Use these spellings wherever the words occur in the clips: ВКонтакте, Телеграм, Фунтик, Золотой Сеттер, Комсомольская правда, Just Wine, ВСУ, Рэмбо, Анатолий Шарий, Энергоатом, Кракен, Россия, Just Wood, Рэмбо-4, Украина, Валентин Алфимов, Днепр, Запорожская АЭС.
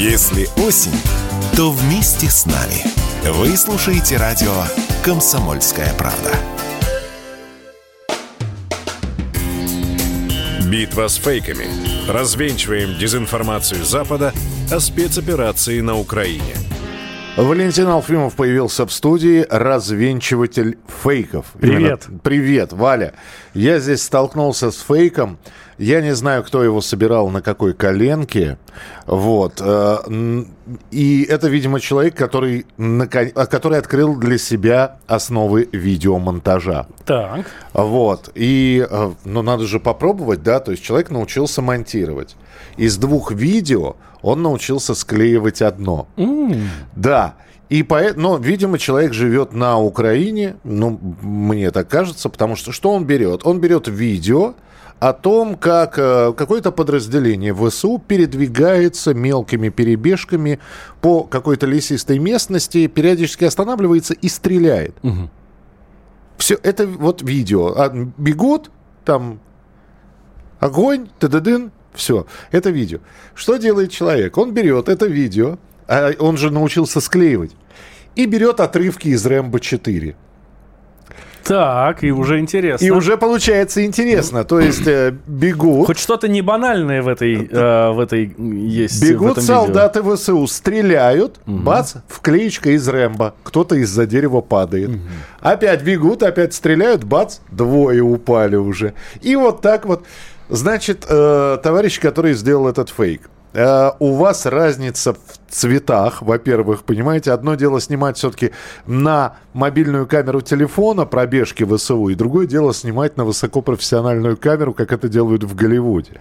Если осень, то вместе с нами. Вы слушаете радио «Комсомольская правда». Битва с фейками. Развенчиваем дезинформацию Запада о спецоперации на Украине. Валентин Алфимов появился в студии, развенчиватель фейков. Привет. Именно. Привет, Валя. Я здесь столкнулся с фейком. Я не знаю, кто его собирал, на какой коленке. Вот. И это, видимо, человек, который открыл для себя основы видеомонтажа. Так. Вот. И, ну, надо же попробовать, да? То есть человек научился монтировать. Из двух видео он научился склеивать одно. Да. И поэтому, ну, видимо, человек живет на Украине, ну, мне так кажется, потому что что он берет? Он берет видео о том, как какое-то подразделение ВСУ передвигается мелкими перебежками по какой-то лесистой местности, периодически останавливается и стреляет. Угу. Все, это вот видео. Бегут, там огонь, тададын, все. Это видео. Что делает человек? Он берет это видео, а он же научился склеивать, и берет отрывки из «Рэмбо-4». Так, и уже интересно. И уже получается интересно. То есть бегут... Хоть что-то не банальное в этой есть. Бегут солдаты ВСУ, стреляют, бац, вклеечка из Рэмбо. Кто-то из-за дерева падает. Опять бегут, опять стреляют, бац, двое упали уже. И вот так вот. Значит, товарищ, который сделал этот фейк, у вас разница в цветах, во-первых, понимаете, одно дело снимать все-таки на мобильную камеру телефона пробежки ВСУ, и другое дело снимать на высокопрофессиональную камеру, как это делают в Голливуде.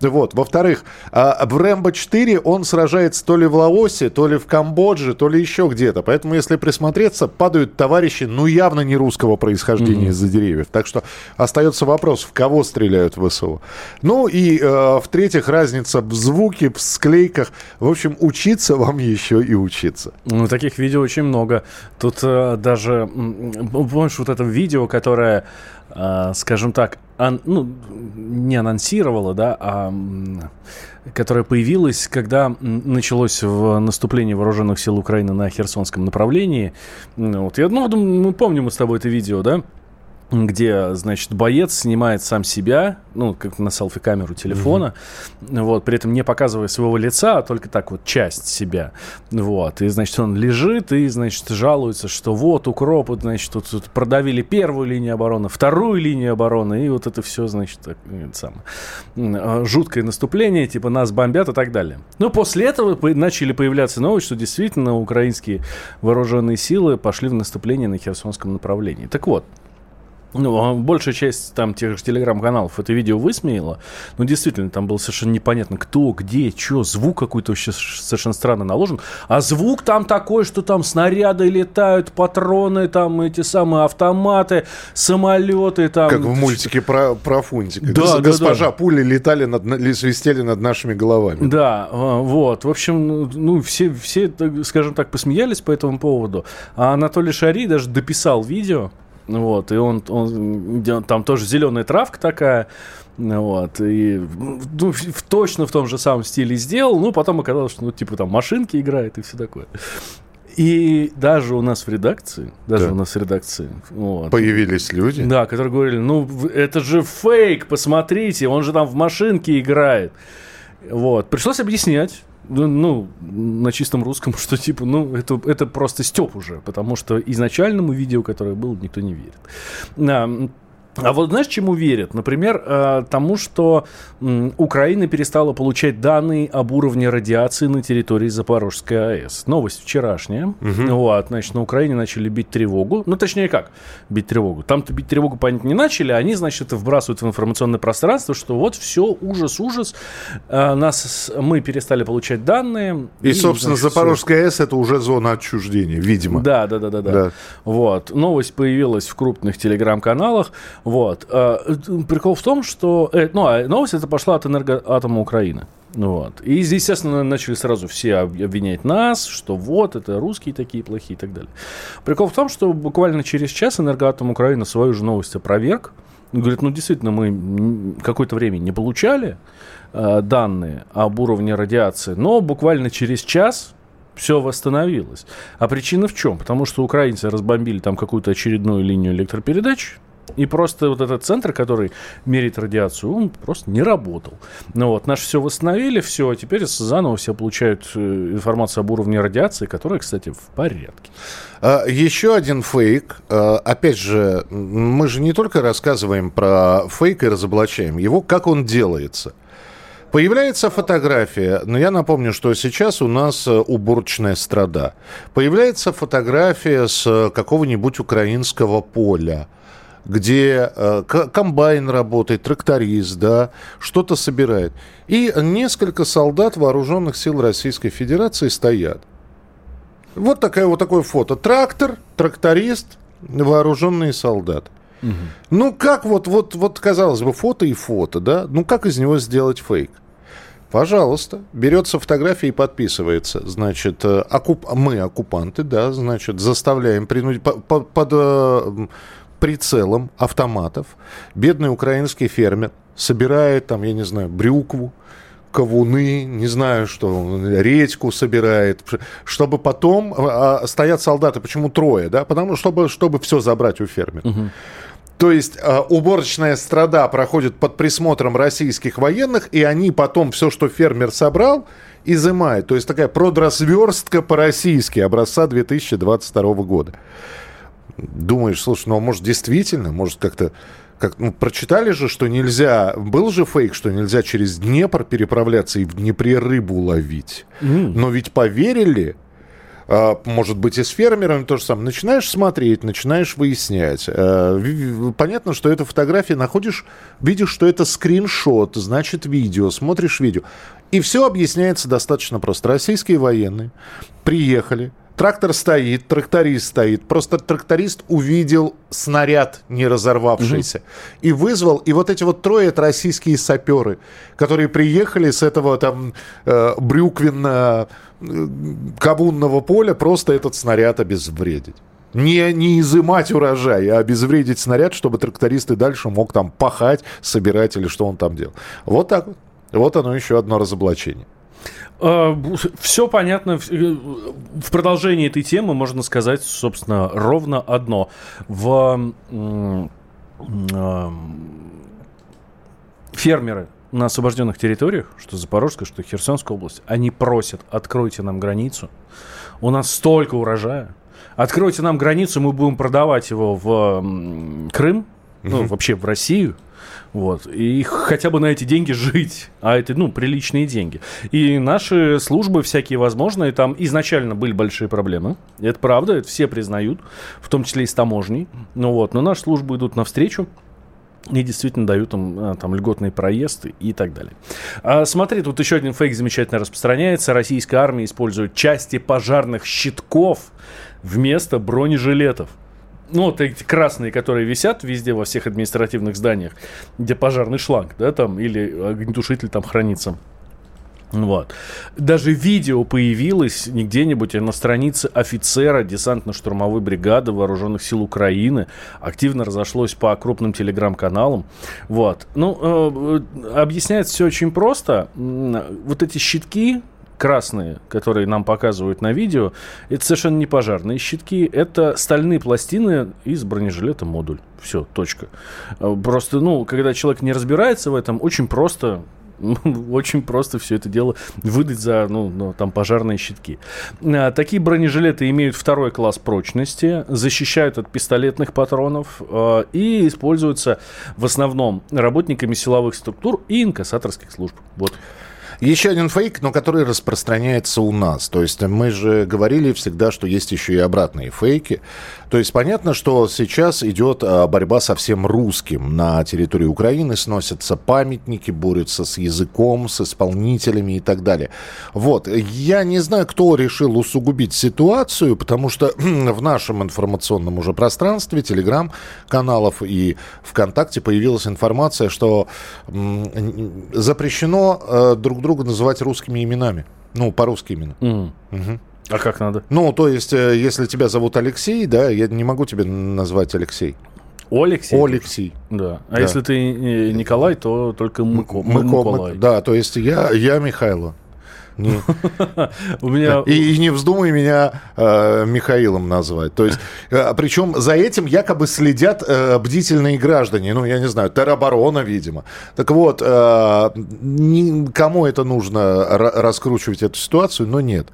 Вот. Во-вторых, в «Рэмбо-4» он сражается то ли в Лаосе, то ли в Камбодже, то ли еще где-то. Поэтому, если присмотреться, падают товарищи, ну, явно не русского происхождения из-за деревьев. Так что остается вопрос, в кого стреляют ВСУ. Ну и, в-третьих, разница в звуке, в склейках. В общем, учиться вам еще и учиться. Ну, таких видео очень много. Тут даже, помнишь, вот это видео, которое, скажем так, не анонсировало, да, а которое появилось, когда началось наступление вооруженных сил Украины на Херсонском направлении. Вот, я думаю, мы помним с тобой это видео, да? Где, значит, боец снимает сам себя, ну, как на селфи-камеру телефона, вот, при этом не показывая своего лица, а только так вот часть себя, вот, и, значит, он лежит и, значит, жалуется, что вот укропы, значит, тут продавили первую линию обороны, вторую линию обороны, и вот это все, значит, так, самое, жуткое наступление, типа, нас бомбят и так далее. Но после этого начали появляться новости, что действительно украинские вооруженные силы пошли в наступление на Херсонском направлении. Так вот, ну, большая часть там тех же телеграм-каналов это видео высмеяло. Но действительно, там было совершенно непонятно, кто, где, что. Звук какой-то вообще совершенно странно наложен. А звук там такой, что там снаряды летают, патроны, там эти самые автоматы, самолеты. Там... Как в мультике про Фунтика. Да, госпожа, да. Пули летали, свистели над нашими головами. Да, вот. В общем, ну, все, скажем так, посмеялись по этому поводу. А Анатолий Шарий даже дописал видео. Вот, и он там тоже зеленая травка такая. Вот, и ну, точно в том же самом стиле сделал. Ну, потом оказалось, что, ну, типа, там машинки играет и все такое. И даже у нас в редакции, вот, появились люди, да, которые говорили: ну, это же фейк, посмотрите, он же там в машинке играет. Вот, пришлось объяснять. Ну, на чистом русском, что типа, ну, это просто стёб уже, потому что изначальному видео, которое было, никто не верит. А вот знаешь, чему верят? Например, тому, что Украина перестала получать данные об уровне радиации на территории Запорожской АЭС. Новость вчерашняя. Вот, значит, на Украине начали бить тревогу. Ну, точнее, как бить тревогу? Там-то бить тревогу, понятно, не начали. Они, значит, вбрасывают в информационное пространство, что вот все, ужас. Мы перестали получать данные. И собственно, значит, Запорожская АЭС — это уже зона отчуждения, видимо. Да. Вот. Новость появилась в крупных телеграм-каналах. Вот. Прикол в том, что... Ну, новость эта пошла от «Энергоатома Украины». Вот. И, естественно, начали сразу все обвинять нас, что вот, это русские такие плохие и так далее. Прикол в том, что буквально через час «Энергоатом Украины» свою же новость опроверг. Говорит, ну действительно, мы какое-то время не получали данные об уровне радиации, но буквально через час все восстановилось. А причина в чем? Потому что украинцы разбомбили там какую-то очередную линию электропередач, и просто вот этот центр, который мерит радиацию, он просто не работал. Ну вот, наши все восстановили, все, а теперь заново все получают информацию об уровне радиации, которая, кстати, в порядке. Еще один фейк. Опять же, мы же не только рассказываем про фейк и разоблачаем его, как он делается. Появляется фотография, но я напомню, что сейчас у нас уборочная страда. Появляется фотография с какого-нибудь украинского поля, где комбайн работает, тракторист, да, что-то собирает. И несколько солдат вооруженных сил Российской Федерации стоят. Вот такое фото. Трактор, тракторист, вооруженные солдаты. Угу. Ну, как вот, казалось бы, фото и фото, да? Ну, как из него сделать фейк? Пожалуйста, берется фотография и подписывается. Значит, мы оккупанты, да, значит, заставляем принудить... под прицелом автоматов бедный украинский фермер собирает там, я не знаю, брюкву, кавуны, не знаю что, редьку собирает, чтобы потом... стоят солдаты, почему трое, да? Потому что, чтобы все забрать у фермера. Угу. То есть уборочная страда проходит под присмотром российских военных, и они потом все, что фермер собрал, изымают. То есть такая продразверстка по-российски образца 2022 года. Думаешь, слушай, ну, может, действительно, может, как-то, прочитали же, что нельзя, был же фейк, что нельзя через Днепр переправляться и в Днепре рыбу ловить. Но ведь поверили, может быть, и с фермерами то же самое. Начинаешь смотреть, начинаешь выяснять. Понятно, что эту фотографию находишь, видишь, что это скриншот, значит, видео, смотришь видео. И все объясняется достаточно просто. Российские военные приехали, трактор стоит, тракторист стоит. Просто тракторист увидел снаряд не разорвавшийся. Mm-hmm. И вызвал. И вот эти вот трое — это российские саперы, которые приехали с этого там брюквенно-кавунного поля просто этот снаряд обезвредить. Не изымать урожай, а обезвредить снаряд, чтобы тракторист и дальше мог там пахать, собирать или что он там делал. Вот так вот. Вот оно еще одно разоблачение. Все понятно. В продолжении этой темы можно сказать, собственно, ровно одно. Фермеры на освобожденных территориях, что Запорожская, что Херсонская область, они просят: откройте нам границу. У нас столько урожая. Откройте нам границу, мы будем продавать его в Крым, ну, вообще в Россию. Вот. И хотя бы на эти деньги жить. А это, приличные деньги. И наши службы всякие возможные, там изначально были большие проблемы. Это правда, это все признают, в том числе и с таможней. Но наши службы идут навстречу и действительно дают им там льготные проезды и так далее. Смотри, тут еще один фейк замечательно распространяется. Российская армия использует части пожарных щитков вместо бронежилетов. Эти красные, которые висят везде во всех административных зданиях, где пожарный шланг, да, там, или огнетушитель там хранится. Вот. Даже видео появилось не где-нибудь, а на странице офицера десантно-штурмовой бригады Вооруженных сил Украины. Активно разошлось по крупным телеграм-каналам. Вот. Объясняется все очень просто. Вот эти щитки красные, которые нам показывают на видео, это совершенно не пожарные щитки, это стальные пластины из бронежилета модуль. Все, точка. Просто, когда человек не разбирается в этом, очень просто все это дело выдать за, там, пожарные щитки. Такие бронежилеты имеют второй класс прочности, защищают от пистолетных патронов и используются в основном работниками силовых структур и инкассаторских служб. Вот. Еще один фейк, но который распространяется у нас. То есть мы же говорили всегда, что есть еще и обратные фейки. То есть понятно, что сейчас идет борьба со всем русским. На территории Украины сносятся памятники, борются с языком, с исполнителями и так далее. Вот. Я не знаю, кто решил усугубить ситуацию, потому что в нашем информационном уже пространстве, телеграм-каналов и ВКонтакте появилась информация, что запрещено друг друга называть русскими именами. По-русски именно. Mm. Угу. А как надо? То есть, если тебя зовут Алексей, да, я не могу тебя назвать Алексей. Олексей? Олексей. Да. А да. Если ты Николай, то только Миколай. Да, то есть я Михайло. И не вздумай меня Михаилом назвать. То есть, причем за этим якобы следят бдительные граждане. Ну, я не знаю, тероборона, видимо. Так вот, кому это нужно раскручивать эту ситуацию, но нет.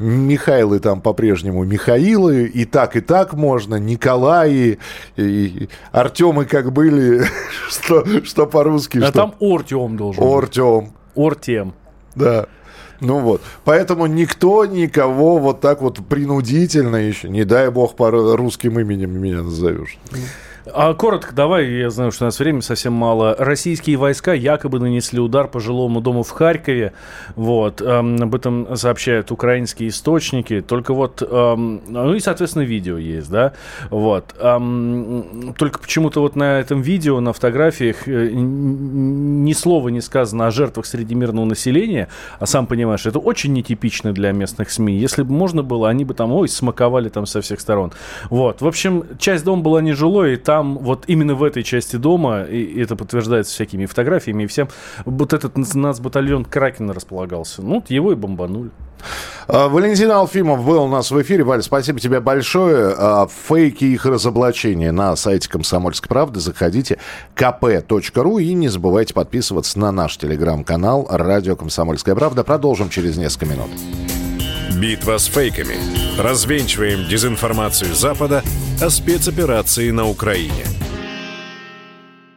Михаилы там по-прежнему Михаилы, и так можно, Николаи, и Артемы как были, что по-русски. А что? Там Ортем должен быть. Ортем. Да. Ну вот, поэтому никто никого вот так вот принудительно еще, не дай бог, по русским именем меня назовешь. А коротко давай, я знаю, что у нас времени совсем мало. Российские войска якобы нанесли удар по жилому дому в Харькове. Вот. Об этом сообщают украинские источники. Только вот... Ну и, соответственно, видео есть, да? Вот. Только почему-то вот на этом видео, на фотографиях ни слова не сказано о жертвах среди мирного населения. А сам понимаешь, это очень нетипично для местных СМИ. Если бы можно было, они бы там, смаковали там со всех сторон. Вот. В общем, часть дома была нежилой, и там вот именно в этой части дома, и это подтверждается всякими фотографиями и всем, вот этот нацбатальон Кракена располагался. Ну, его и бомбанули. Валентин Алфимов был у нас в эфире. Валь, спасибо тебе большое. Фейки и их разоблачения на сайте «Комсомольской правды». Заходите kp.ru и не забывайте подписываться на наш телеграм-канал «Радио Комсомольская правда». Продолжим через несколько минут. Битва с фейками. Развенчиваем дезинформацию Запада о спецоперации на Украине.